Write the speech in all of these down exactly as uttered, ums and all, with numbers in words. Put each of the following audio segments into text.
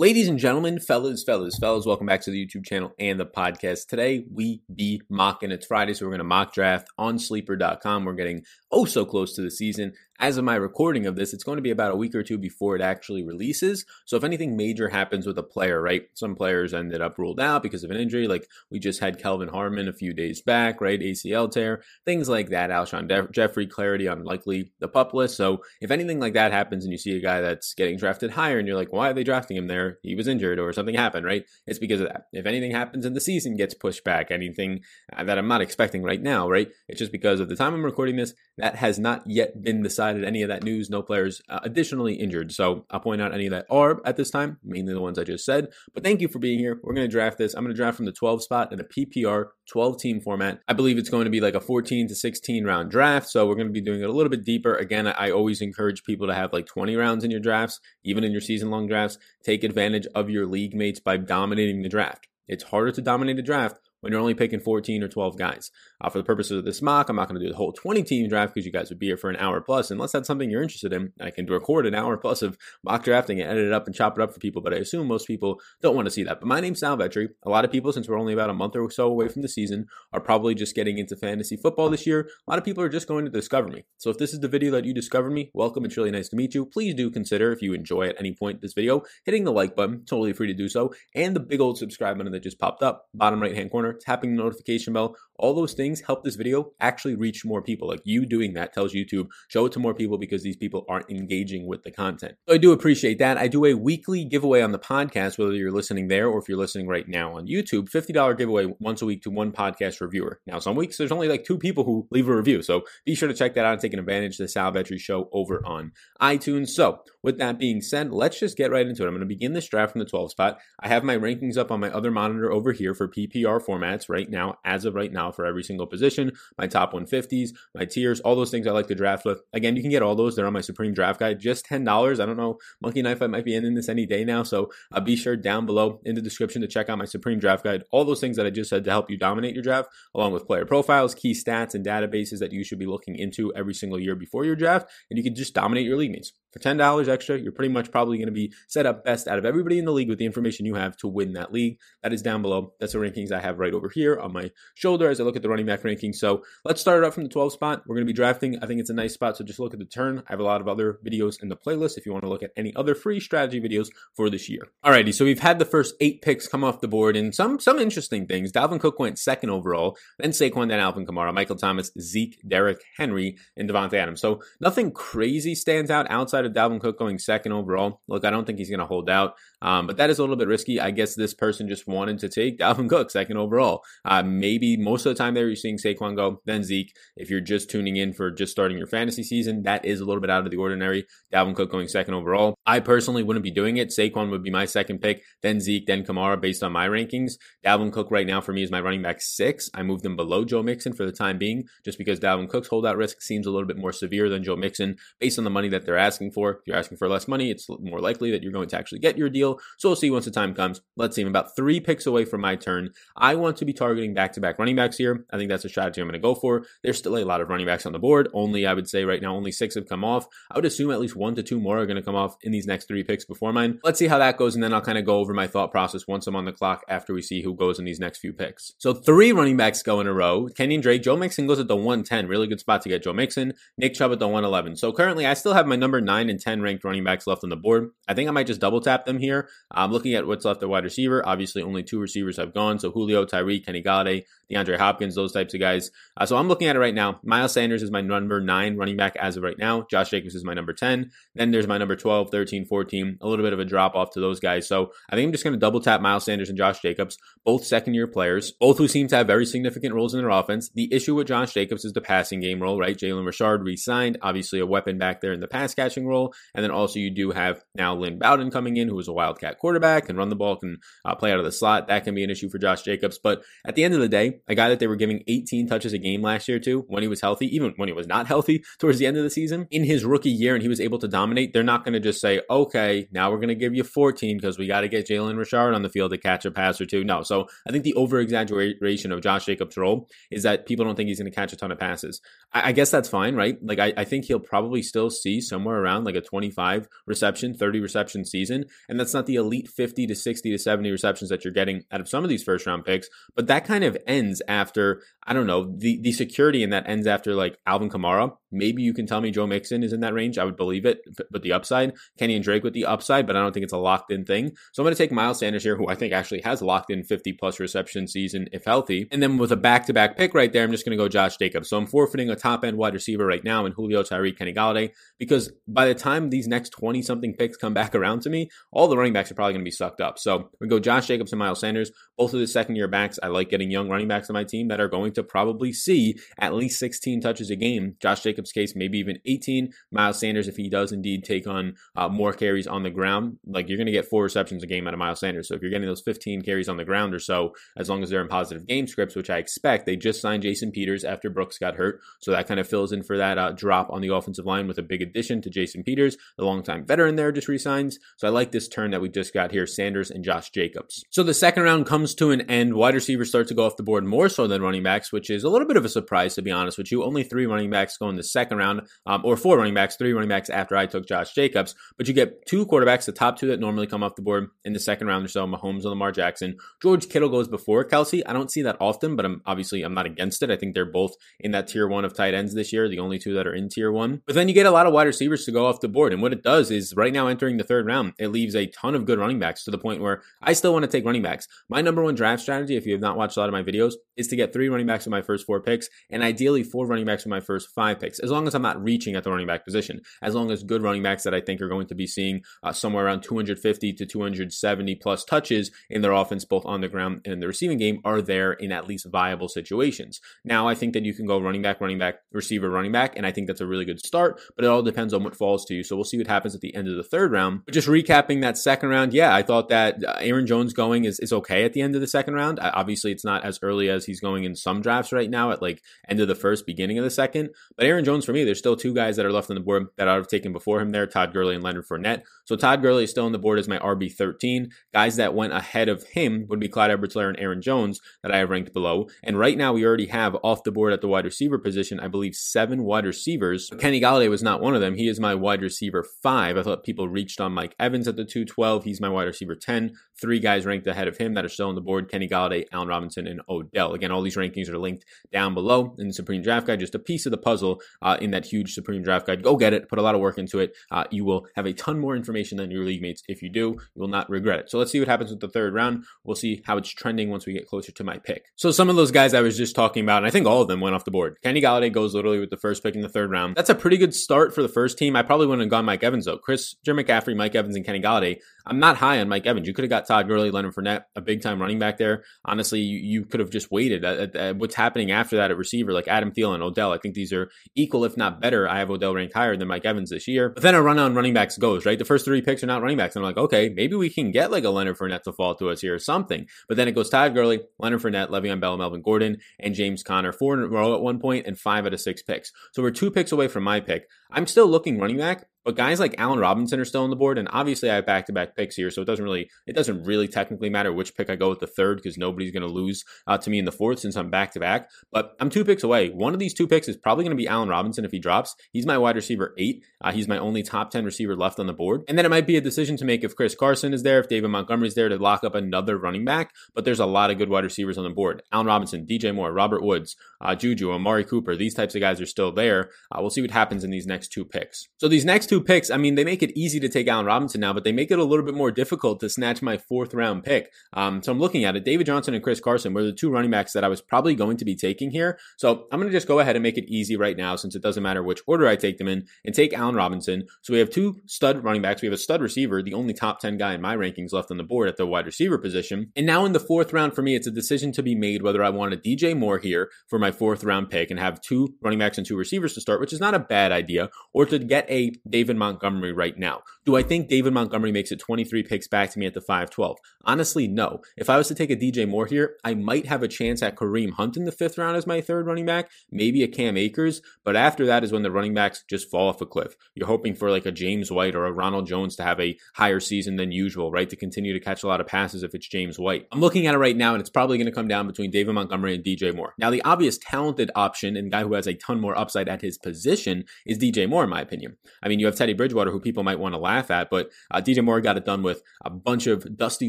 Ladies and gentlemen, fellas, fellas, fellas, welcome back to the YouTube channel and the podcast. Today, we be mocking. It's Friday, so we're going to mock draft on sleeper dot com. We're getting oh so close to the season. As of my recording of this, it's going to be about a week or two before it actually releases. So if anything major happens with a player, right? Some players ended up ruled out because of an injury. Like we just had Kelvin Harmon a few days back, right? A C L tear, things like that. Alshon De- Jeffrey, clarity on likely the PUP list. So if anything like that happens and you see a guy that's getting drafted higher and you're like, why are they drafting him there? He was injured or something happened, right? It's because of that. If anything happens and the season gets pushed back, anything that I'm not expecting right now, right? It's just because of the time I'm recording this, that has not yet been decided. Any of that news, no players uh, additionally injured. So I'll point out any of that are at this time, mainly the ones I just said. But thank you for being here. We're going to draft this. I'm going to draft from the twelve spot in a P P R twelve team format. I believe it's going to be like a fourteen to sixteen round draft. So we're going to be doing it a little bit deeper. Again, I always encourage people to have like twenty rounds in your drafts, even in your season long drafts. Take advantage of your league mates by dominating the draft. It's harder to dominate a draft when you're only picking fourteen or twelve guys. Uh, for the purposes of this mock, I'm not going to do the whole twenty-team draft because you guys would be here for an hour plus. Unless that's something you're interested in, I can record an hour plus of mock drafting and edit it up and chop it up for people, but I assume most people don't want to see that. But my name's Sal Vetri. A lot of people, since we're only about a month or so away from the season, are probably just getting into fantasy football this year. A lot of people are just going to discover me. So if this is the video that you discovered me, welcome. It's really nice to meet you. Please do consider, if you enjoy at any point this video, hitting the like button. Totally free to do so. And the big old subscribe button that just popped up, bottom right-hand corner. Tapping the notification bell, all those things help this video actually reach more people. Like you doing that tells YouTube, show it to more people because these people aren't engaging with the content. So I do appreciate that. I do a weekly giveaway on the podcast, whether you're listening there or if you're listening right now on YouTube, fifty dollars giveaway once a week to one podcast reviewer. Now, some weeks there's only like two people who leave a review. So be sure to check that out and take an advantage of the Sal Vetri Show over on iTunes. So with that being said, let's just get right into it. I'm going to begin this draft from the twelve spot. I have my rankings up on my other monitor over here for P P R formats right now, as of right now, for every single position, my top one fifties, my tiers, all those things I like to draft with. Again, you can get all those. They're on my Supreme Draft Guide, just ten dollars. I don't know, Monkey Knife, I might be ending this any day now, so uh, be sure down below in the description to check out my Supreme Draft Guide, all those things that I just said to help you dominate your draft, along with player profiles, key stats, and databases that you should be looking into every single year before your draft, and you can just dominate your league mates. For ten dollars extra, you're pretty much probably going to be set up best out of everybody in the league with the information you have to win that league. That is down below. That's the rankings I have right over here on my shoulder as I look at the running back rankings. So let's start it up from the twelve spot. We're going to be drafting. I think it's a nice spot, so just look at the turn. I have a lot of other videos in the playlist if you want to look at any other free strategy videos for this year. Alrighty, so we've had the first eight picks come off the board and some some interesting things. Dalvin Cook went second overall, then Saquon, then Alvin Kamara, Michael Thomas, Zeke, Derrick Henry, and Devontae Adams. So nothing crazy stands out outside of Dalvin Cook going second overall. Look, I don't think he's going to hold out, um, but that is a little bit risky. I guess this person just wanted to take Dalvin Cook second overall. Uh, maybe most of the time there you're seeing Saquon go, then Zeke. If you're just tuning in for just starting your fantasy season, that is a little bit out of the ordinary. Dalvin Cook going second overall. I personally wouldn't be doing it. Saquon would be my second pick, then Zeke, then Kamara based on my rankings. Dalvin Cook right now for me is my running back six. I moved him below Joe Mixon for the time being, just because Dalvin Cook's holdout risk seems a little bit more severe than Joe Mixon based on the money that they're asking for. If you're asking for less money, it's more likely that you're going to actually get your deal. So we'll see once the time comes. Let's see. I'm about three picks away from my turn. I want to be targeting back-to-back running backs here. I think that's a strategy I'm going to go for. There's still a lot of running backs on the board. Only, I would say right now, only six have come off. I would assume at least one to two more are going to come off in these next three picks before mine. Let's see how that goes, and then I'll kind of go over my thought process once I'm on the clock after we see who goes in these next few picks. So three running backs go in a row. Kenyon Drake, Joe Mixon goes at the one ten. Really good spot to get Joe Mixon. Nick Chubb at the one eleven. So currently, I still have my number nine and ten ranked running backs left on the board. I think I might just double tap them here. I'm looking at what's left at wide receiver. Obviously, only two receivers have gone. So Julio, Tyreek, Kenny Galladay, DeAndre Hopkins, those types of guys. Uh, so I'm looking at it right now. Miles Sanders is my number nine running back as of right now. Josh Jacobs is my number ten. Then there's my number twelve, thirteen, fourteen. A little bit of a drop off to those guys. So I think I'm just going to double tap Miles Sanders and Josh Jacobs, both second year players, both who seem to have very significant roles in their offense. The issue with Josh Jacobs is the passing game role, right? Jalen Richard re-signed, obviously a weapon back there in the pass catching role. And then also you do have now Lynn Bowden coming in, who is a Wildcat quarterback, can run the ball, can uh, play out of the slot. That can be an issue for Josh Jacobs. But at the end of the day, a guy that they were giving eighteen touches a game last year to, when he was healthy, even when he was not healthy towards the end of the season, in his rookie year, and he was able to dominate, they're not going to just say, say, okay, now we're going to give you fourteen because we got to get Jalen Richard on the field to catch a pass or two. No. So I think the over-exaggeration of Josh Jacobs' role is that people don't think he's going to catch a ton of passes. I, I guess that's fine, right? Like, I, I think he'll probably still see somewhere around like a twenty-five reception, thirty reception season. And that's not the elite fifty to sixty to seventy receptions that you're getting out of some of these first round picks. But that kind of ends after, I don't know, the, the security in that ends after like Alvin Kamara. Maybe you can tell me Joe Mixon is in that range. I would believe it, but the upside, Kenny and Drake with the upside, but I don't think it's a locked in thing. So I'm going to take Miles Sanders here, who I think actually has locked in fifty plus reception season if healthy. And then with a back-to-back pick right there, I'm just going to go Josh Jacobs. So I'm forfeiting a top end wide receiver right now in Julio, Tyreek, Kenny Galladay, because by the time these next twenty something picks come back around to me, all the running backs are probably going to be sucked up. So we go Josh Jacobs and Miles Sanders, both of the second year backs. I like getting young running backs on my team that are going to probably see at least sixteen touches a game. Josh Jacobs case, maybe even eighteen. Miles Sanders, if he does indeed take on uh, more carries on the ground, like you're going to get four receptions a game out of Miles Sanders. So if you're getting those fifteen carries on the ground or so, as long as they're in positive game scripts, which I expect, they just signed Jason Peters after Brooks got hurt. So that kind of fills in for that uh, drop on the offensive line with a big addition to Jason Peters, the longtime veteran there just resigns. So I like this turn that we just got here, Sanders and Josh Jacobs. So the second round comes to an end. Wide receivers start to go off the board more so than running backs, which is a little bit of a surprise, to be honest with you. Only three running backs go in the second round, um, or four running backs, three running backs after I took Josh Jacobs, but you get two quarterbacks, the top two that normally come off the board in the second round or so, Mahomes and Lamar Jackson. George Kittle goes before Kelsey. I don't see that often, but I'm obviously, I'm not against it. I think they're both in that tier one of tight ends this year, the only two that are in tier one. But then you get a lot of wide receivers to go off the board, and what it does is right now entering the third round, it leaves a ton of good running backs to the point where I still want to take running backs. My number one draft strategy, if you have not watched a lot of my videos, is to get three running backs with my first four picks, and ideally four running backs with my first five picks. As long as I'm not reaching at the running back position, as long as good running backs that I think are going to be seeing uh, somewhere around two hundred fifty to two hundred seventy plus touches in their offense, both on the ground and in the receiving game, are there in at least viable situations. Now, I think that you can go running back, running back, receiver, running back, and I think that's a really good start, but it all depends on what falls to you. So we'll see what happens at the end of the third round. But just recapping that second round, yeah, I thought that Aaron Jones going is, is okay at the end of the second round. I, obviously, it's not as early as he's going in some drafts right now at like end of the first, beginning of the second, but Aaron Jones, for me, there's still two guys that are left on the board that I would have taken before him there, Todd Gurley and Leonard Fournette. So Todd Gurley is still on the board as my R B thirteen. Guys that went ahead of him would be Clyde Edwards-Helaire and Aaron Jones that I have ranked below. And right now we already have off the board at the wide receiver position, I believe seven wide receivers. Kenny Galladay was not one of them. He is my wide receiver five. I thought people reached on Mike Evans at the two twelve. He's my wide receiver ten. Three guys ranked ahead of him that are still on the board, Kenny Galladay, Allen Robinson, and Odell. Again, all these rankings are linked down below in the Supreme Draft Guide, just a piece of the puzzle uh, in that huge Supreme Draft Guide. Go get it. Put a lot of work into it. Uh, you will have a ton more information than your league mates. If you do, you will not regret it. So let's see what happens with the third round. We'll see how it's trending once we get closer to my pick. So some of those guys I was just talking about, and I think all of them went off the board. Kenny Galladay goes literally with the first pick in the third round. That's a pretty good start for the first team. I probably wouldn't have gone Mike Evans though. Chris, Jim McCaffrey, Mike Evans, and Kenny Galladay. I'm not high on Mike Evans. You could have got Todd Gurley, Leonard Fournette, a big time running back there. Honestly, you, you could have just waited at, at, at what's happening after that at receiver, like Adam Thielen, Odell. I think these are equal, if not better. I have Odell ranked higher than Mike Evans this year. But then a run on running backs goes, right? The first three picks are not running backs. And I'm like, okay, maybe we can get like a Leonard Fournette to fall to us here or something. But then it goes Todd Gurley, Leonard Fournette, Le'Veon Bell, Melvin Gordon, and James Conner, four in a row at one point and five out of six picks. So we're two picks away from my pick. I'm still looking running back, but guys like Allen Robinson are still on the board, and obviously I have back-to-back picks here, so it doesn't really it doesn't really technically matter which pick I go with the third, because nobody's going to lose uh, to me in the fourth since I'm back-to-back. But I'm two picks away. One of these two picks is probably going to be Allen Robinson if he drops. He's my wide receiver eight. Uh, he's my only top ten receiver left on the board. And then it might be a decision to make if Chris Carson is there, if David Montgomery's there, to lock up another running back. But there's a lot of good wide receivers on the board. Allen Robinson, D J Moore, Robert Woods, uh, Juju, Amari Cooper. These types of guys are still there. Uh, we'll see what happens in these next two picks. So these next two picks, I mean, they make it easy to take Allen Robinson now, but they make it a little bit more difficult to snatch my fourth round pick. Um, so I'm looking at it. David Johnson and Chris Carson were the two running backs that I was probably going to be taking here. So I'm going to just go ahead and make it easy right now, since it doesn't matter which order I take them in, and take Allen Robinson. So we have two stud running backs. We have a stud receiver, the only top ten guy in my rankings left on the board at the wide receiver position. And now in the fourth round for me, it's a decision to be made whether I want a D J Moore here for my fourth round pick and have two running backs and two receivers to start, which is not a bad idea, or to get a David David Montgomery right now. Do I think David Montgomery makes it twenty-three picks back to me at the five twelve? Honestly, no. If I was to take a D J Moore here, I might have a chance at Kareem Hunt in the fifth round as my third running back, maybe a Cam Akers, but after that is when the running backs just fall off a cliff. You're hoping for like a James White or a Ronald Jones to have a higher season than usual, right? To continue to catch a lot of passes if it's James White. I'm looking at it right now, and it's probably going to come down between David Montgomery and D J Moore. Now, the obvious talented option and guy who has a ton more upside at his position is D J Moore, in my opinion. I mean, you have Teddy Bridgewater, who people might want to laugh at, but uh, D J Moore got it done with a bunch of dusty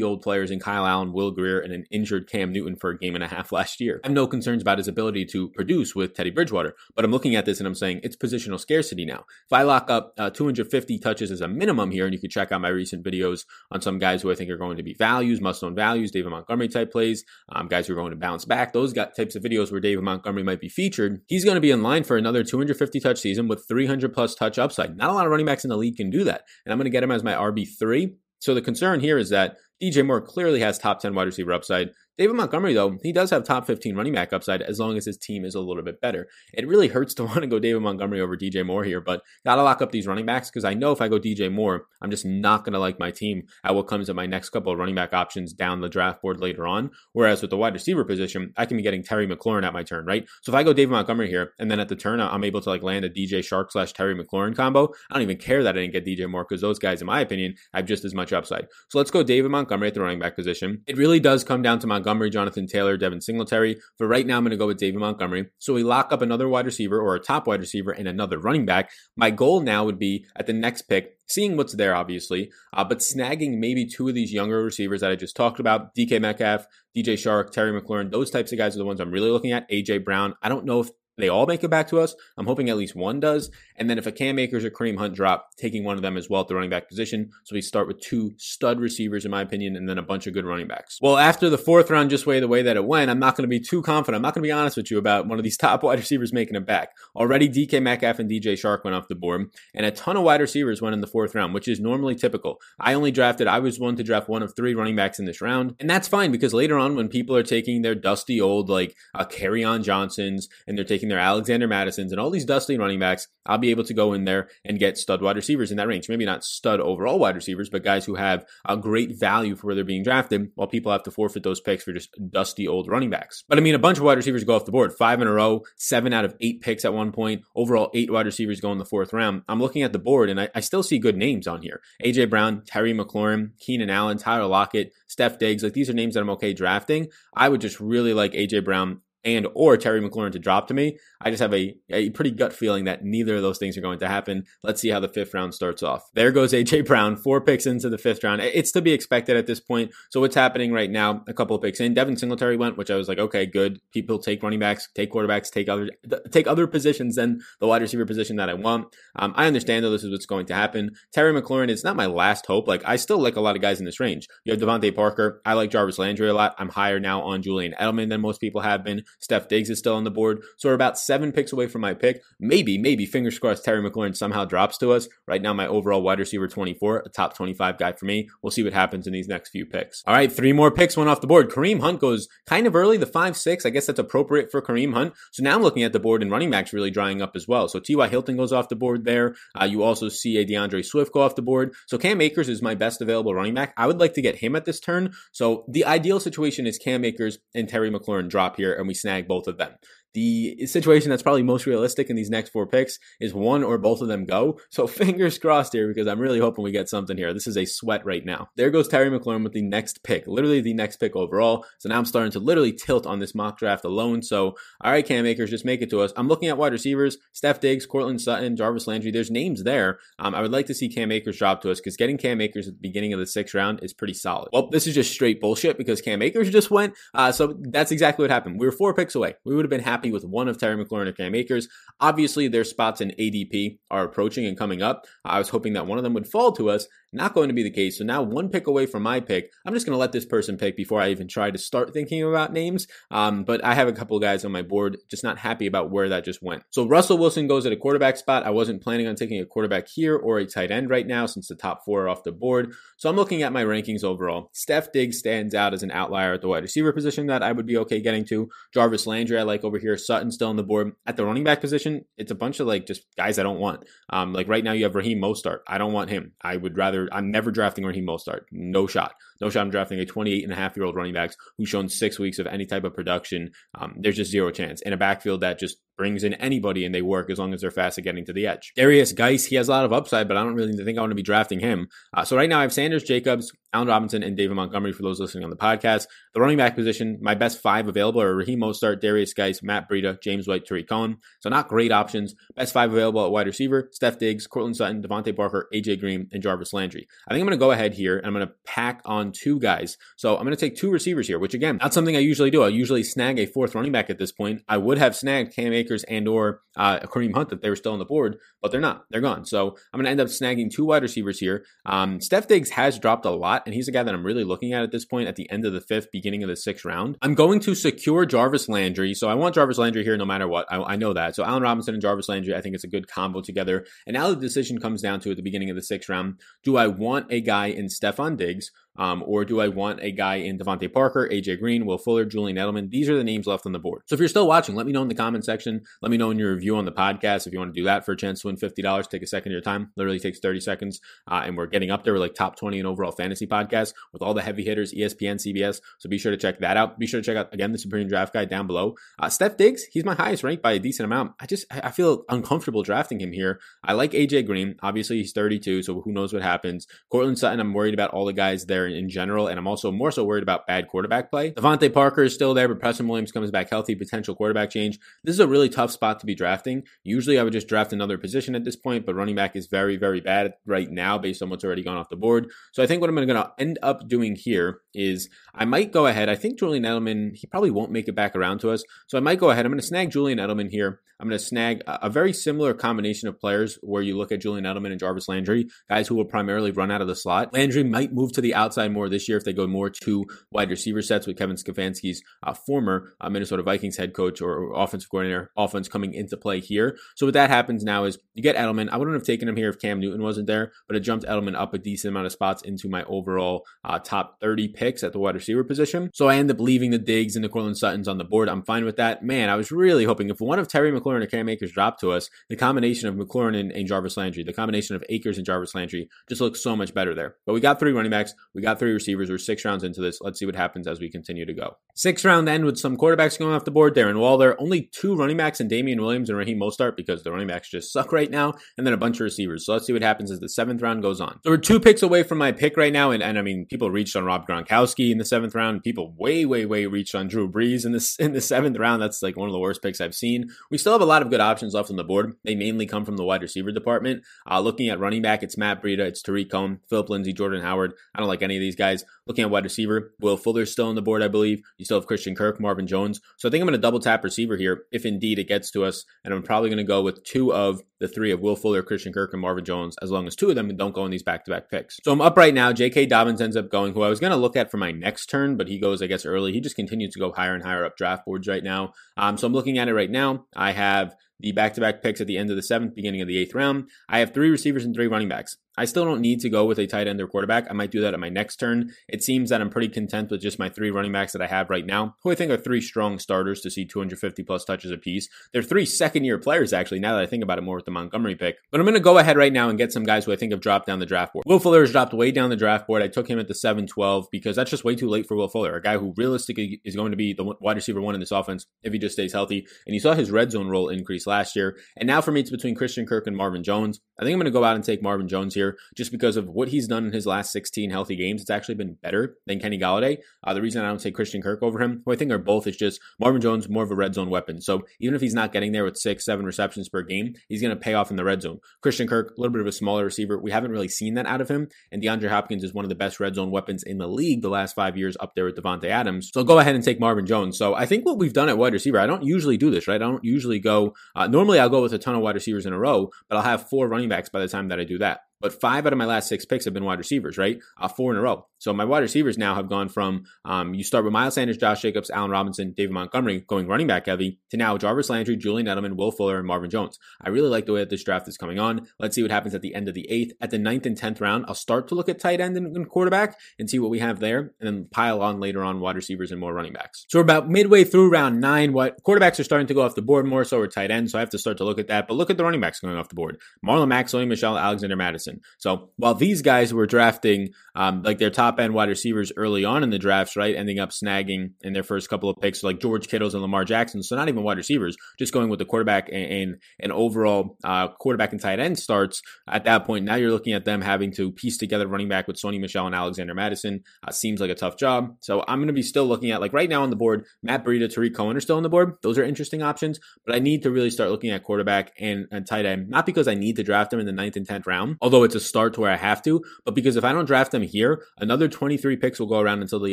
old players in Kyle Allen, Will Greer, and an injured Cam Newton for a game and a half last year. I have no concerns about his ability to produce with Teddy Bridgewater, but I'm looking at this and I'm saying it's positional scarcity now. If I lock up uh, two hundred fifty touches as a minimum here, and you can check out my recent videos on some guys who I think are going to be values, must-own values, David Montgomery type plays, um, guys who are going to bounce back, those got types of videos where David Montgomery might be featured, he's going to be in line for another two hundred fifty touch season with three hundred plus touch upside. Not a lot of running backs in the league can do that, and I'm going to get him as my R B three. So the concern here is that D J Moore clearly has top ten wide receiver upside. David Montgomery, though, he does have top fifteen running back upside as long as his team is a little bit better. It really hurts to want to go David Montgomery over D J Moore here, but got to lock up these running backs because I know if I go D J Moore, I'm just not going to like my team at what comes at my next couple of running back options down the draft board later on. Whereas with the wide receiver position, I can be getting Terry McLaurin at my turn, right? So if I go David Montgomery here and then at the turn, I'm able to like land a D J Shark slash Terry McLaurin combo. I don't even care that I didn't get D J Moore because those guys, in my opinion, have just as much upside. So let's go David Montgomery at the running back position. It really does come down to Montgomery, Jonathan Taylor, Devin Singletary. But right now, I'm going to go with David Montgomery. So we lock up another wide receiver or a top wide receiver and another running back. My goal now would be at the next pick, seeing what's there, obviously, uh, but snagging maybe two of these younger receivers that I just talked about, D K Metcalf, D J Shark, Terry McLaurin. Those types of guys are the ones I'm really looking at. A J Brown. I don't know if they all make it back to us. I'm hoping at least one does. And then if a Cam Akers or Kareem Hunt drop, taking one of them as well at the running back position. So we start with two stud receivers, in my opinion, and then a bunch of good running backs. Well, after the fourth round, just way the way that it went, I'm not going to be too confident. I'm not going to be honest with you about one of these top wide receivers making it back. Already D K Metcalf and D J Shark went off the board, and a ton of wide receivers went in the fourth round, which is normally typical. I only drafted, I was one to draft one of three running backs in this round. And that's fine because later on when people are taking their dusty old, like uh, Kerryon Johnsons, and they're taking their Alexander Madisons and all these dusty running backs, I'll be able to go in there and get stud wide receivers in that range. Maybe not stud overall wide receivers, but guys who have a great value for where they're being drafted while people have to forfeit those picks for just dusty old running backs. But I mean, a bunch of wide receivers go off the board, five in a row, seven out of eight picks at one point, overall eight wide receivers go in the fourth round. I'm looking at the board and I, I still see good names on here. A J Brown, Terry McLaurin, Keenan Allen, Tyler Lockett, Steph Diggs. Like these are names that I'm okay drafting. I would just really like A J Brown and or Terry McLaurin to drop to me. I just have a, a pretty gut feeling that neither of those things are going to happen. Let's see how the fifth round starts off. There goes A J Brown, four picks into the fifth round. It's to be expected at this point. So what's happening right now, a couple of picks in, Devin Singletary went, which I was like, okay, good. People take running backs, take quarterbacks, take other th- take other positions than the wide receiver position that I want. Um, I understand though, this is what's going to happen. Terry McLaurin, it's not my last hope. Like I still like a lot of guys in this range. You have Devontae Parker. I like Jarvis Landry a lot. I'm higher now on Julian Edelman than most people have been. Steph Diggs is still on the board. So we're about seven picks away from my pick. Maybe, maybe, fingers crossed, Terry McLaurin somehow drops to us. Right now, my overall wide receiver twenty-four, a top twenty-five guy for me. We'll see what happens in these next few picks. All right, three more picks went off the board. Kareem Hunt goes kind of early, the five six. I guess that's appropriate for Kareem Hunt. So now I'm looking at the board and running backs really drying up as well. So T Y Hilton goes off the board there. Uh, you also see a DeAndre Swift go off the board. So Cam Akers is my best available running back. I would like to get him at this turn. So the ideal situation is Cam Akers and Terry McLaurin drop here, and we snag both of them. The situation that's probably most realistic in these next four picks is one or both of them go. So fingers crossed here because I'm really hoping we get something here. This is a sweat right now. There goes Terry McLaurin with the next pick, literally the next pick overall. So now I'm starting to literally tilt on this mock draft alone. So all right, Cam Akers, just make it to us. I'm looking at wide receivers, Steph Diggs, Cortland Sutton, Jarvis Landry. There's names there. Um, I would like to see Cam Akers drop to us because getting Cam Akers at the beginning of the sixth round is pretty solid. Well, this is just straight bullshit because Cam Akers just went. Uh, so that's exactly what happened. We were four picks away. We would have been happy with one of Terry McLaurin or Cam Akers. Obviously, their spots in A D P are approaching and coming up. I was hoping that one of them would fall to us, Not going to be the case. So now one pick away from my pick. I'm just going to let this person pick before I even try to start thinking about names. Um, but I have a couple of guys on my board, just not happy about where that just went. So Russell Wilson goes at a quarterback spot. I wasn't planning on taking a quarterback here or a tight end right now since the top four are off the board. So I'm looking at my rankings overall. Steph Diggs stands out as an outlier at the wide receiver position that I would be okay getting to. Jarvis Landry, I like over here. Sutton still on the board. At the running back position, it's a bunch of like just guys I don't want. Um, like right now you have Raheem Mostert. I don't want him. I would rather I'm never drafting Raheem Mostert. No shot. No shot. I'm drafting a twenty-eight and a half year old running back who's shown six weeks of any type of production. Um, there's just zero chance in a backfield that just brings in anybody and they work as long as they're fast at getting to the edge. Darius Geis, he has a lot of upside, but I don't really think I want to be drafting him. Uh, so right now I have Sanders, Jacobs, Allen Robinson, and David Montgomery for those listening on the podcast. The running back position, my best five available are Raheem Mostert, Darius Geis, Matt Breida, James White, Tarik Cohen. So not great options. Best five available at wide receiver, Steph Diggs, Cortland Sutton, Devontae Parker, A J Green, and Jarvis Landry. I think I'm going to go ahead here and I'm going to pack on two guys. So I'm going to take two receivers here, which again, not something I usually do. I usually snag a fourth running back at this point. I would have snagged Cam Akers and or uh, Kareem Hunt if they were still on the board, but they're not. They're gone. So I'm going to end up snagging two wide receivers here. Um, Steph Diggs has dropped a lot, and he's a guy that I'm really looking at at this point at the end of the fifth, beginning of the sixth round. I'm going to secure Jarvis Landry. So I want Jarvis Landry here no matter what. I, I know that. So Allen Robinson and Jarvis Landry, I think it's a good combo together. And now the decision comes down to at the beginning of the sixth round, do I want a guy in Stephon Diggs? Um, or do I want a guy in Devontae Parker, A J Green, Will Fuller, Julian Edelman? These are the names left on the board. So if you're still watching, let me know in the comment section. Let me know in your review on the podcast. If you want to do that for a chance to win fifty dollars, take a second of your time. Literally takes thirty seconds. Uh, and we're getting up there. We're like top twenty in overall fantasy podcast with all the heavy hitters, E S P N, C B S. So be sure to check that out. Be sure to check out, again, the Supreme Draft Guide down below. Uh, Steph Diggs, he's my highest ranked by a decent amount. I just, I feel uncomfortable drafting him here. I like A J Green. Obviously, he's thirty-two, so who knows what happens. Cortland Sutton, I'm worried about all the guys there in general, and I'm also more so worried about bad quarterback play. Devontae Parker is still there, but Preston Williams comes back healthy, potential quarterback change. This is a really tough spot to be drafting. Usually I would just draft another position at this point, but running back is very, very bad right now based on what's already gone off the board. So I think what I'm going to end up doing here is I might go ahead. I think Julian Edelman, he probably won't make it back around to us. So I might go ahead. I'm going to snag Julian Edelman here. I'm going to snag a very similar combination of players where you look at Julian Edelman and Jarvis Landry, guys who will primarily run out of the slot. Landry might move to the outside more this year if they go more to wide receiver sets with Kevin Stefanski's uh, former uh, Minnesota Vikings head coach or offensive coordinator offense coming into play here. So what that happens now is you get Edelman. I wouldn't have taken him here if Cam Newton wasn't there, but it jumped Edelman up a decent amount of spots into my overall uh, top thirty picks at the wide receiver position. So I end up leaving the Diggs and the Cortland Suttons on the board. I'm fine with that. Man, I was really hoping if one of Terry McLaurin and Cam Akers dropped to us, the combination of McLaurin and, and Jarvis Landry, the combination of Akers and Jarvis Landry just looks so much better there. But we got three running backs, we got three receivers, we're six rounds into this. Let's see what happens as we continue to go. Six round end with some quarterbacks going off the board. Darren Waller, only two running backs and Damian Williams and Raheem Mostert because the running backs just suck right now, and then a bunch of receivers. So let's see what happens as the seventh round goes on. So we're two picks away from my pick right now, and, and I mean, people reached on Rob Gronkowski in the seventh round. People way, way, way reached on Drew Brees in this in the seventh round. That's like one of the worst picks I've seen. We still have a lot of good options left on the board. They mainly come from the wide receiver department. Uh, looking at running back, it's Matt Breida, it's Tarik Cohen, Phillip Lindsay, Jordan Howard. I don't like any of these guys. Looking at wide receiver, Will Fuller's still on the board, I believe. You still have Christian Kirk, Marvin Jones. So I think I'm going to double tap receiver here if indeed it gets to us. And I'm probably going to go with two of the three of Will Fuller, Christian Kirk, and Marvin Jones, as long as two of them don't go in these back-to-back picks. So I'm up right now. J K. Dobbins ends up going, who I was going to look at for my next turn, but he goes, I guess, early. He just continues to go higher and higher up draft boards right now. Um, so I'm looking at it right now. I have the back-to-back picks at the end of the seventh, beginning of the eighth round. I have three receivers and three running backs. I still don't need to go with a tight end or quarterback. I might do that at my next turn. It seems that I'm pretty content with just my three running backs that I have right now, who I think are three strong starters to see two hundred fifty plus touches apiece. They're three second-year players, actually, now that I think about it more with the Montgomery pick. But I'm going to go ahead right now and get some guys who I think have dropped down the draft board. Will Fuller has dropped way down the draft board. I took him at the seven twelve because that's just way too late for Will Fuller, a guy who realistically is going to be the wide receiver one in this offense if he just stays healthy. And you saw his red zone role increase last year. And now for me, it's between Christian Kirk and Marvin Jones. I think I'm going to go out and take Marvin Jones here, just because of what he's done in his last sixteen healthy games. It's actually been better than Kenny Galladay. Uh, the reason I don't say Christian Kirk over him, who I think are both, is just Marvin Jones, more of a red zone weapon. So even if he's not getting there with six, seven receptions per game, he's going to pay off in the red zone. Christian Kirk, a little bit of a smaller receiver. We haven't really seen that out of him. And DeAndre Hopkins is one of the best red zone weapons in the league the last five years, up there with Devontae Adams. So go ahead and take Marvin Jones. So I think what we've done at wide receiver, I don't usually do this, right? I don't usually go, uh, normally I'll go with a ton of wide receivers in a row, but I'll have four running backs by the time that I do that. But five out of my last six picks have been wide receivers, right? Uh, four in a row. So my wide receivers now have gone from, um, you start with Miles Sanders, Josh Jacobs, Allen Robinson, David Montgomery, going running back heavy, to now Jarvis Landry, Julian Edelman, Will Fuller, and Marvin Jones. I really like the way that this draft is coming on. Let's see what happens at the end of the eighth. At the ninth and tenth round, I'll start to look at tight end and, and quarterback and see what we have there, and then pile on later on wide receivers and more running backs. So we're about midway through round nine. What quarterbacks are starting to go off the board more, so are tight ends. So I have to start to look at that. But look at the running backs going off the board. Marlon Mack, Sony Michel, Alexander Madison. So while these guys were drafting um, like their top end wide receivers early on in the drafts, right, ending up snagging in their first couple of picks, like George Kittles and Lamar Jackson. So not even wide receivers, just going with the quarterback and and, and overall uh, quarterback and tight end starts. At that point, now you're looking at them having to piece together running back with Sony Michel and Alexander Madison. Uh, seems like a tough job. So I'm going to be still looking at, like, right now on the board, Matt Breida, Tarik Cohen are still on the board. Those are interesting options, but I need to really start looking at quarterback and, and tight end, not because I need to draft them in the ninth and tenth round, although it's a start to where I have to, but because if I don't draft them here, another twenty-three picks will go around until the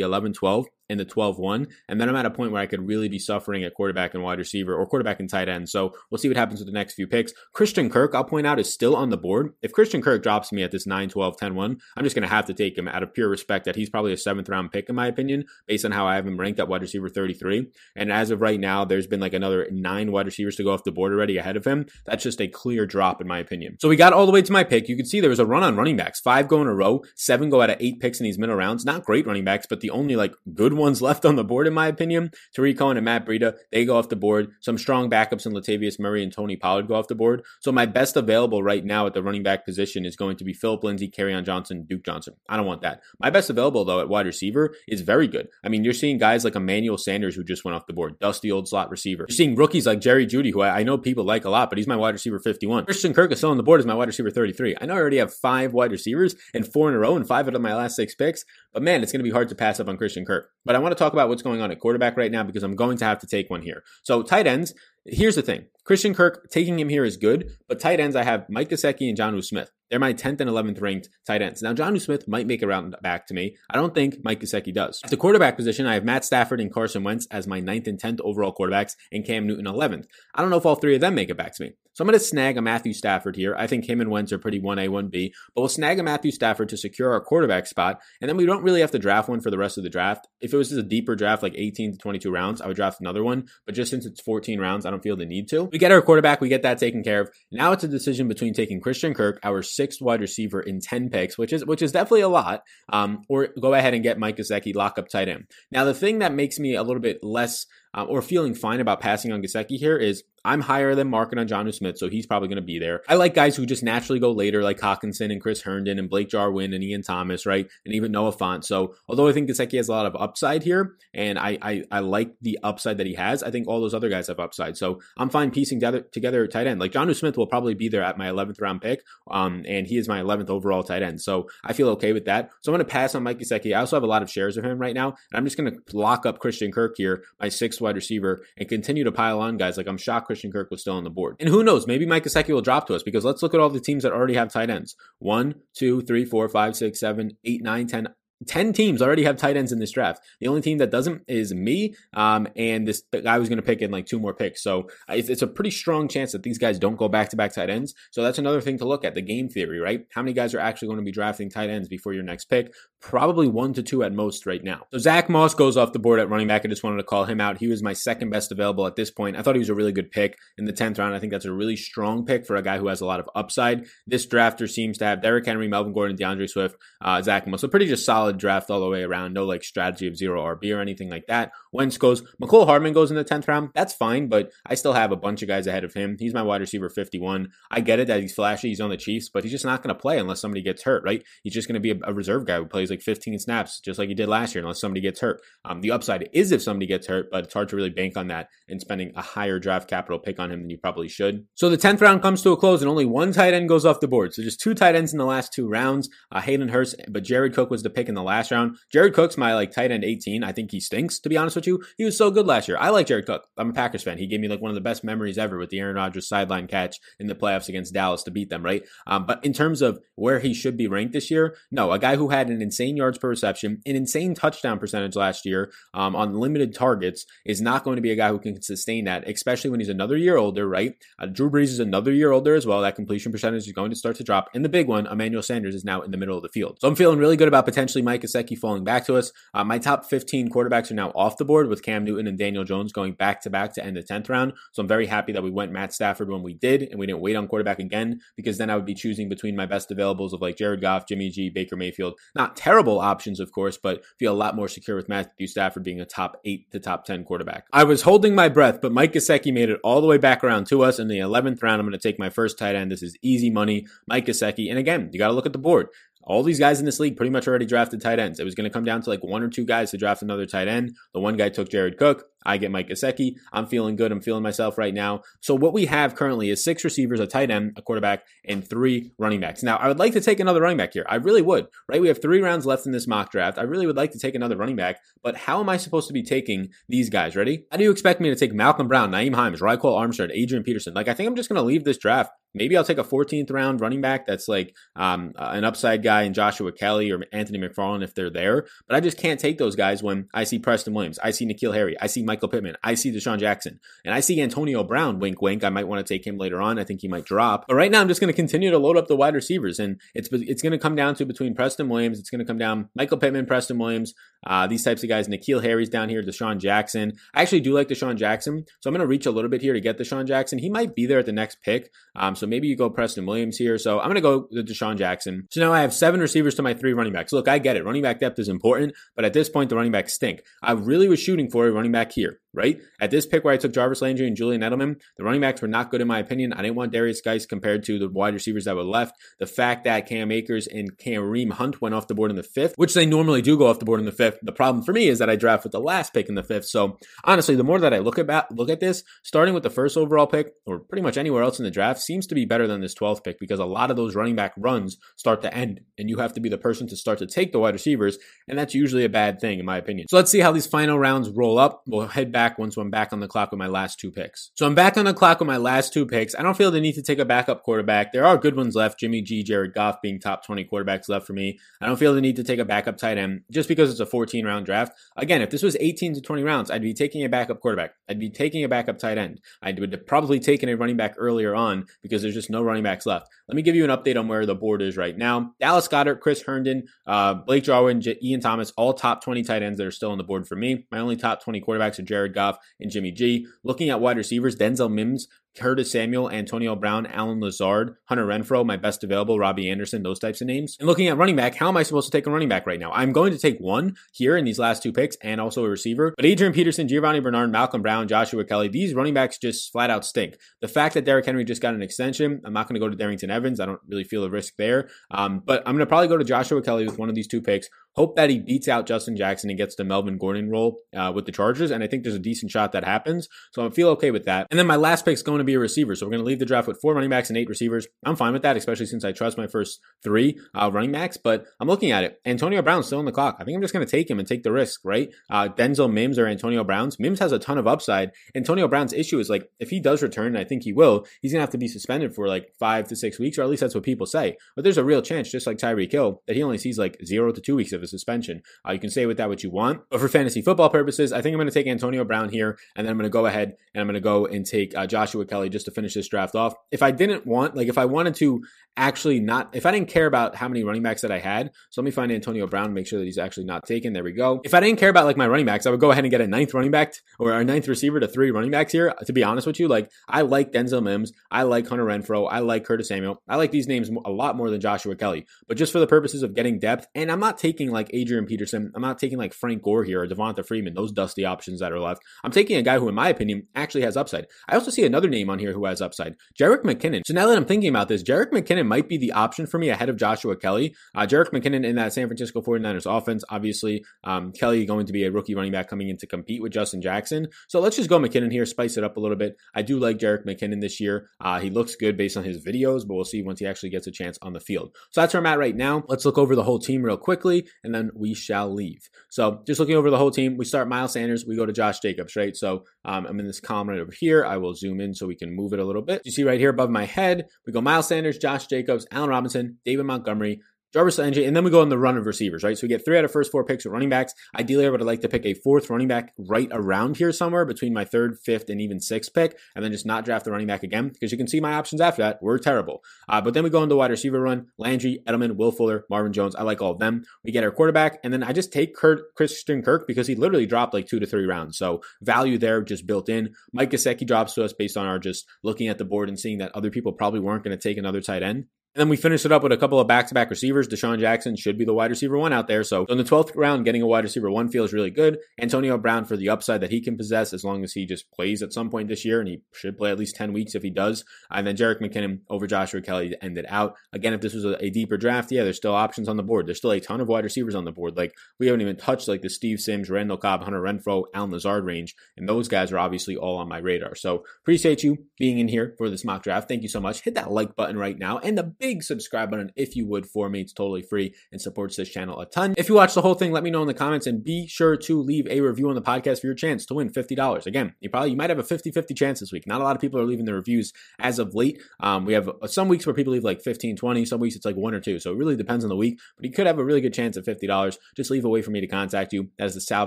eleven twelve and the twelve one, and then I'm at a point where I could really be suffering at quarterback and wide receiver, or quarterback and tight end. So we'll see what happens with the next few picks. Christian Kirk, I'll point out, is still on the board. If Christian Kirk drops me at this nine twelve ten one, I'm just going to have to take him out of pure respect that he's probably a seventh round pick in my opinion, based on how I have him ranked at wide receiver thirty-three. And as of right now, there's been like another nine wide receivers to go off the board already ahead of him. That's just a clear drop in my opinion. So we got all the way to my pick. You can see there was a run on running backs. Five go in a row, seven go out of eight picks in these middle rounds. Not great running backs, but the only like good ones left on the board, in my opinion, Tarik Cohen and Matt Breida, they go off the board. Some strong backups in Latavius Murray and Tony Pollard go off the board. So my best available right now at the running back position is going to be Phillip Lindsay, Kerryon Johnson, Duke Johnson. I don't want that. My best available though at wide receiver is very good. I mean, you're seeing guys like Emmanuel Sanders who just went off the board, dusty old slot receiver. You're seeing rookies like Jerry Jeudy, who I, I know people like a lot, but he's my wide receiver fifty-one. Christian Kirk is still on the board as my wide receiver thirty-three. I know I already have five wide receivers and four in a row and five out of my last six picks, but man, it's going to be hard to pass up on Christian Kirk. But I want to talk about what's going on at quarterback right now because I'm going to have to take one here. So tight ends, here's the thing. Christian Kirk, taking him here is good, but tight ends, I have Mike Gesicki and Jonnu Smith. They're my tenth and eleventh ranked tight ends. Now, Jonnu Smith might make a round back to me. I don't think Mike Gesicki does. At the quarterback position, I have Matt Stafford and Carson Wentz as my ninth and tenth overall quarterbacks, and Cam Newton eleventh. I don't know if all three of them make it back to me. So I'm going to snag a Matthew Stafford here. I think him and Wentz are pretty one A, one B, but we'll snag a Matthew Stafford to secure our quarterback spot, and then we don't really have to draft one for the rest of the draft. If it was just a deeper draft, like eighteen to twenty-two rounds, I would draft another one, but just since it's fourteen rounds, I don't feel the need to. We get our quarterback, we get that taken care of. Now it's a decision between taking Christian Kirk, our sixth wide receiver in ten picks, which is which is definitely a lot, um, or go ahead and get Mike Gesicki, lock up tight end. Now, the thing that makes me a little bit less uh, or feeling fine about passing on Gesicki here is I'm higher than market on Jonnu Smith, so he's probably going to be there. I like guys who just naturally go later, like Hockenson and Chris Herndon and Blake Jarwin and Ian Thomas, right? And even Noah Fant. So although I think Gesicki has a lot of upside here, and I, I I like the upside that he has, I think all those other guys have upside. So I'm fine piecing together, together tight end. Like Jonnu Smith will probably be there at my eleventh round pick, um, and he is my eleventh overall tight end. So I feel okay with that. So I'm going to pass on Mike Gesicki. I also have a lot of shares of him right now, and I'm just going to lock up Christian Kirk here, my sixth wide receiver, and continue to pile on guys. Like, I'm shocked Christian Christian Kirk was still on the board. And who knows, maybe Mike Gesicki will drop to us, because let's look at all the teams that already have tight ends. One, two, three, four, five, six, seven, eight, nine, ten. ten teams already have tight ends in this draft. The only team that doesn't is me, um, and this guy was going to pick in like two more picks. So it's, it's a pretty strong chance that these guys don't go back-to-back tight ends. So that's another thing to look at, the game theory, right? How many guys are actually going to be drafting tight ends before your next pick? Probably one to two at most right now. So Zach Moss goes off the board at running back. I just wanted to call him out. He was my second best available at this point. I thought he was a really good pick in the tenth round. I think that's a really strong pick for a guy who has a lot of upside. This drafter seems to have Derrick Henry, Melvin Gordon, DeAndre Swift, uh, Zach Moss. So pretty just solid draft all the way around. No like strategy of zero R B or anything like that. Wentz goes, McCole Hardman goes in the tenth round. That's fine, but I still have a bunch of guys ahead of him. He's my wide receiver fifty-one. I get it that he's flashy, he's on the Chiefs, but he's just not going to play unless somebody gets hurt, right? He's just going to be a, a reserve guy who plays like fifteen snaps, just like he did last year, unless somebody gets hurt. Um, the upside is if somebody gets hurt, but it's hard to really bank on that and spending a higher draft capital pick on him than you probably should. So the tenth round comes to a close and only one tight end goes off the board. So just two tight ends in the last two rounds. Uh, Hayden Hurst, but Jared Cook was the pick in the last round. Jared Cook's my like tight end eighteen. I think he stinks, to be honest with you. He was so good last year. I like Jared Cook. I'm a Packers fan. He gave me like one of the best memories ever with the Aaron Rodgers sideline catch in the playoffs against Dallas to beat them, right? Um, but in terms of where he should be ranked this year, no, a guy who had an insane yards per reception, an insane touchdown percentage last year um, on limited targets is not going to be a guy who can sustain that, especially when he's another year older, right? Uh, Drew Brees is another year older as well. That completion percentage is going to start to drop. And the big one, Emmanuel Sanders is now in the middle of the field. So I'm feeling really good about potentially Mike Gesicki falling back to us. Uh, my top fifteen quarterbacks are now off the board with Cam Newton and Daniel Jones going back to back to end the tenth round. So I'm very happy that we went Matt Stafford when we did and we didn't wait on quarterback again, because then I would be choosing between my best availables of like Jared Goff, Jimmy G, Baker Mayfield. Not terrible options, of course, but feel a lot more secure with Matthew Stafford being a top eight to top ten quarterback. I was holding my breath, but Mike Gesicki made it all the way back around to us in the eleventh round. I'm going to take my first tight end. This is easy money, Mike Gesicki. And again, you got to look at the board. All these guys in this league pretty much already drafted tight ends. It was going to come down to like one or two guys to draft another tight end. The one guy took Jared Cook. I get Mike Gesicki. I'm feeling good. I'm feeling myself right now. So what we have currently is six receivers, a tight end, a quarterback, and three running backs. Now, I would like to take another running back here. I really would, right? We have three rounds left in this mock draft. I really would like to take another running back, but how am I supposed to be taking these guys? Ready? How do you expect me to take Malcolm Brown, Naeem Himes, Rykel Armstead, Adrian Peterson? Like, I think I'm just going to leave this draft. Maybe I'll take a fourteenth round running back that's like um, uh, an upside guy in Joshua Kelly or Anthony McFarlane if they're there. But I just can't take those guys when I see Preston Williams, I see N'Keal Harry, I see Michael Pittman, I see Deshaun Jackson, and I see Antonio Brown. Wink, wink. I might want to take him later on. I think he might drop. But right now, I'm just going to continue to load up the wide receivers, and it's it's going to come down to between Preston Williams. It's going to come down Michael Pittman, Preston Williams, uh, these types of guys. N'Keal Harry's down here, Deshaun Jackson. I actually do like Deshaun Jackson, so I'm going to reach a little bit here to get Deshaun Jackson. He might be there at the next pick. Um, So maybe you go Preston Williams here. So I'm going to go with Deshaun Jackson. So now I have seven receivers to my three running backs. Look, I get it. Running back depth is important, but at this point, the running backs stink. I really was shooting for a running back here, right? At this pick where I took Jarvis Landry and Julian Edelman, the running backs were not good in my opinion. I didn't want Darius Geis compared to the wide receivers that were left. The fact that Cam Akers and Kareem Hunt went off the board in the fifth, which they normally do go off the board in the fifth. The problem for me is that I draft with the last pick in the fifth. So honestly, the more that I look about look at this, starting with the first overall pick or pretty much anywhere else in the draft seems to be better than this twelfth pick, because a lot of those running back runs start to end and you have to be the person to start to take the wide receivers, and that's usually a bad thing in my opinion. So let's see how these final rounds roll up. We'll head back once I'm back on the clock with my last two picks. So I'm back on the clock with my last two picks. I don't feel the need to take a backup quarterback. There are good ones left, Jimmy G, Jared Goff being top twenty quarterbacks left for me. I don't feel the need to take a backup tight end just because it's a fourteen round draft. Again, if this was eighteen to twenty rounds, I'd be taking a backup quarterback. I'd be taking a backup tight end. I would have probably taken a running back earlier on because there's just no running backs left. Let me give you an update on where the board is right now. Dallas Goedert, Chris Herndon, uh, Blake Jarwin, J- Ian Thomas, all top twenty tight ends that are still on the board for me. My only top twenty quarterbacks are Jared Goff and Jimmy G. Looking at wide receivers, Denzel Mims, Curtis Samuel, Antonio Brown, Alan Lazard, Hunter Renfrow, my best available, Robbie Anderson, those types of names. And looking at running back, how am I supposed to take a running back right now? I'm going to take one here in these last two picks and also a receiver. But Adrian Peterson, Giovanni Bernard, Malcolm Brown, Joshua Kelly, these running backs just flat out stink. The fact that Derrick Henry just got an extension, I'm not going to go to Darrington Evans. I don't really feel the risk there. Um, but I'm going to probably go to Joshua Kelly with one of these two picks. Hope that he beats out Justin Jackson and gets the Melvin Gordon role uh, with the Chargers. And I think there's a decent shot that happens. So I feel okay with that. And then my last pick's going to be a receiver. So we're going to leave the draft with four running backs and eight receivers. I'm fine with that, especially since I trust my first three uh, running backs. But I'm looking at it. Antonio Brown's still on the clock. I think I'm just going to take him and take the risk, right? Uh, Denzel Mims or Antonio Brown's. Mims has a ton of upside. Antonio Brown's issue is like, if he does return, and I think he will, he's going to have to be suspended for like five to six weeks, or at least that's what people say. But there's a real chance, just like Tyreek Hill, that he only sees like zero to two weeks of a suspension. Uh, you can say with that what you want, but for fantasy football purposes, I think I'm going to take Antonio Brown here, and then I'm going to go ahead and I'm going to go and take uh, Joshua Kelly just to finish this draft off. If I didn't want, like if I wanted to actually not, if I didn't care about how many running backs that I had, so let me find Antonio Brown and make sure that he's actually not taken. There we go. If I didn't care about like my running backs, I would go ahead and get a ninth running back or a ninth receiver to three running backs here. To be honest with you, like I like Denzel Mims, I like Hunter Renfrow, I like Curtis Samuel. I like these names a lot more than Joshua Kelly, but just for the purposes of getting depth, and I'm not taking like Adrian Peterson. I'm not taking like Frank Gore here or Devonta Freeman, those dusty options that are left. I'm taking a guy who, in my opinion, actually has upside. I also see another name on here who has upside, Jerick McKinnon. So now that I'm thinking about this, Jerick McKinnon might be the option for me ahead of Joshua Kelly. Uh, Jerick McKinnon in that San Francisco forty-niners offense, obviously um, Kelly going to be a rookie running back coming in to compete with Justin Jackson. So let's just go McKinnon here, spice it up a little bit. I do like Jerick McKinnon this year. Uh, he looks good based on his videos, but we'll see once he actually gets a chance on the field. So that's where I'm at right now. Let's look over the whole team real quickly. and then we shall leave. So just looking over the whole team, we start Miles Sanders, we go to Josh Jacobs, right? So um, I'm in this column right over here. I will zoom in so we can move it a little bit. You see right here above my head, we go Miles Sanders, Josh Jacobs, Allen Robinson, David Montgomery, Jarvis Landry, and then we go on the run of receivers, right? So we get three out of first four picks with running backs. Ideally, I would like to pick a fourth running back right around here somewhere between my third, fifth, and even sixth pick, and then just not draft the running back again, because you can see my options after that were terrible. Uh, but then we go into wide receiver run, Landry, Edelman, Will Fuller, Marvin Jones. I like all of them. We get our quarterback, and then I just take Kurt, Christian Kirk because he literally dropped like two to three rounds. So value there just built in. Mike Gesicki drops to us based on our just looking at the board and seeing that other people probably weren't going to take another tight end. And then we finish it up with a couple of back-to-back receivers. Deshaun Jackson should be the wide receiver one out there. So in the twelfth round, getting a wide receiver one feels really good. Antonio Brown for the upside that he can possess as long as he just plays at some point this year, and he should play at least ten weeks if he does. And then Jerick McKinnon over Joshua Kelly to end it out. Again, if this was a, a deeper draft, yeah, there's still options on the board. There's still a ton of wide receivers on the board. Like, we haven't even touched like the Steve Sims, Randall Cobb, Hunter Renfrow, Allen Lazard range, and those guys are obviously all on my radar. So appreciate you being in here for this mock draft. Thank you so much. Hit that like button right now and the big Big subscribe button if you would for me. It's totally free and supports this channel a ton. If you watch the whole thing, let me know in the comments, and be sure to leave a review on the podcast for your chance to win fifty dollars. Again, you probably you might have a fifty-fifty chance this week. Not a lot of people are leaving their reviews as of late. Um, we have some weeks where people leave like fifteen, twenty. Some weeks it's like one or two. So it really depends on the week, but you could have a really good chance at fifty dollars. Just leave a way for me to contact you. That is the Sal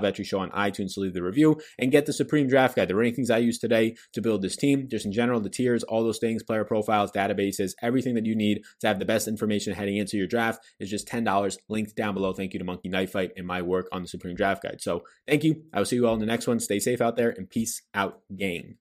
Vetri Show on iTunes. So leave the review and get the Supreme Draft Guide. The rankings I use today to build this team, just in general, the tiers, all those things, player profiles, databases, everything that you need to have the best information heading into your draft is just ten dollars, linked down below. Thank you to Monkey Knife Fight and my work on the Supreme Draft Guide. So thank you. I will see you all in the next one. Stay safe out there, and peace out, gang.